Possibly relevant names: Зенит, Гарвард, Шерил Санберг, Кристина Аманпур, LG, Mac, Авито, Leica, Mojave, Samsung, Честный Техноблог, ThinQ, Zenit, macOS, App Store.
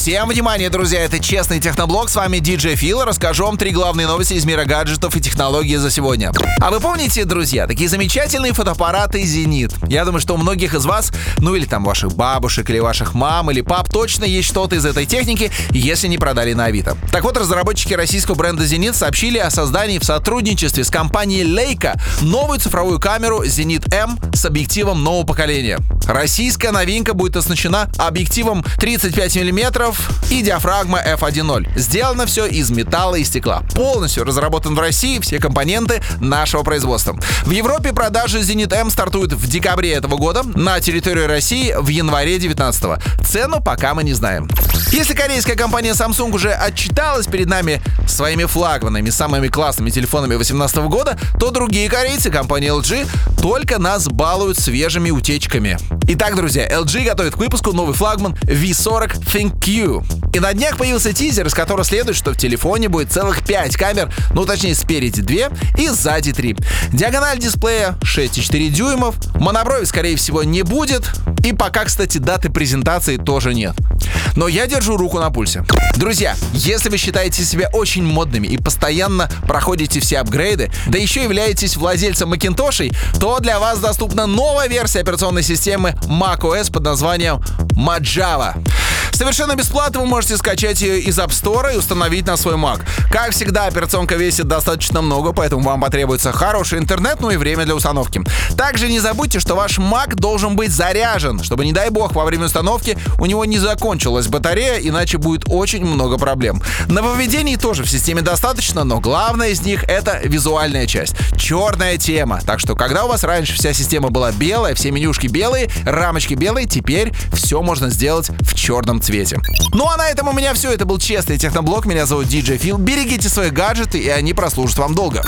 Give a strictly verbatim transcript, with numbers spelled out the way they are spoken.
Всем внимание, друзья, это Честный Техноблог, с вами ди джей Phil. Расскажу вам три главные новости из мира гаджетов и технологий за сегодня. А вы помните, друзья, такие замечательные фотоаппараты Зенит? Я думаю, что у многих из вас, ну или там ваших бабушек, или ваших мам, или пап, точно есть что-то из этой техники, если не продали на Авито. Так вот, разработчики российского бренда Зенит сообщили о создании в сотрудничестве с компанией Leica новую цифровую камеру Zenit эм с объективом нового поколения. Российская новинка будет оснащена объективом тридцать пять миллиметров и диафрагма эф один ноль. Сделано все из металла и стекла. Полностью разработан в России, все компоненты нашего производства. В Европе продажи Zenit эм стартуют в декабре этого года, на территории России в январе девятнадцатого. Цену пока мы не знаем. Если корейская компания Samsung уже отчиталась перед нами своими флагманами, самыми классными телефонами две тысячи восемнадцатого года, то другие корейцы, компания эл джи, только нас балуют свежими утечками. Итак, друзья, эл джи готовит к выпуску новый флагман ви сорок ThinQ. И на днях появился тизер, из которого следует, что в телефоне будет целых пять камер, ну точнее спереди две и сзади три. Диагональ дисплея шесть целых четыре десятых дюймов, моноброви скорее всего не будет, и пока, кстати, даты презентации тоже нет. Но я держу руку на пульсе. Друзья, если вы считаете себя очень модными и постоянно проходите все апгрейды, да еще являетесь владельцем Макинтошей, то для вас доступна новая версия операционной системы macOS под названием Mojave. Совершенно бесплатно вы можете скачать ее из App Store и установить на свой Mac. Как всегда, операционка весит достаточно много, поэтому вам потребуется хороший интернет, ну и время для установки. Также не забудьте, что ваш Mac должен быть заряжен, чтобы, не дай бог, во время установки у него не закончилась батарея, иначе будет очень много проблем. Нововведений тоже в системе достаточно, но главное из них — это визуальная часть. Черная тема. Так что, когда у вас раньше вся система была белая, все менюшки белые, рамочки белые, теперь все можно сделать в черном цвете. Ну а на этом у меня все. Это был Честный Техноблог. Меня зовут ди джей Phil. Берегите свои гаджеты, и они прослужат вам долго.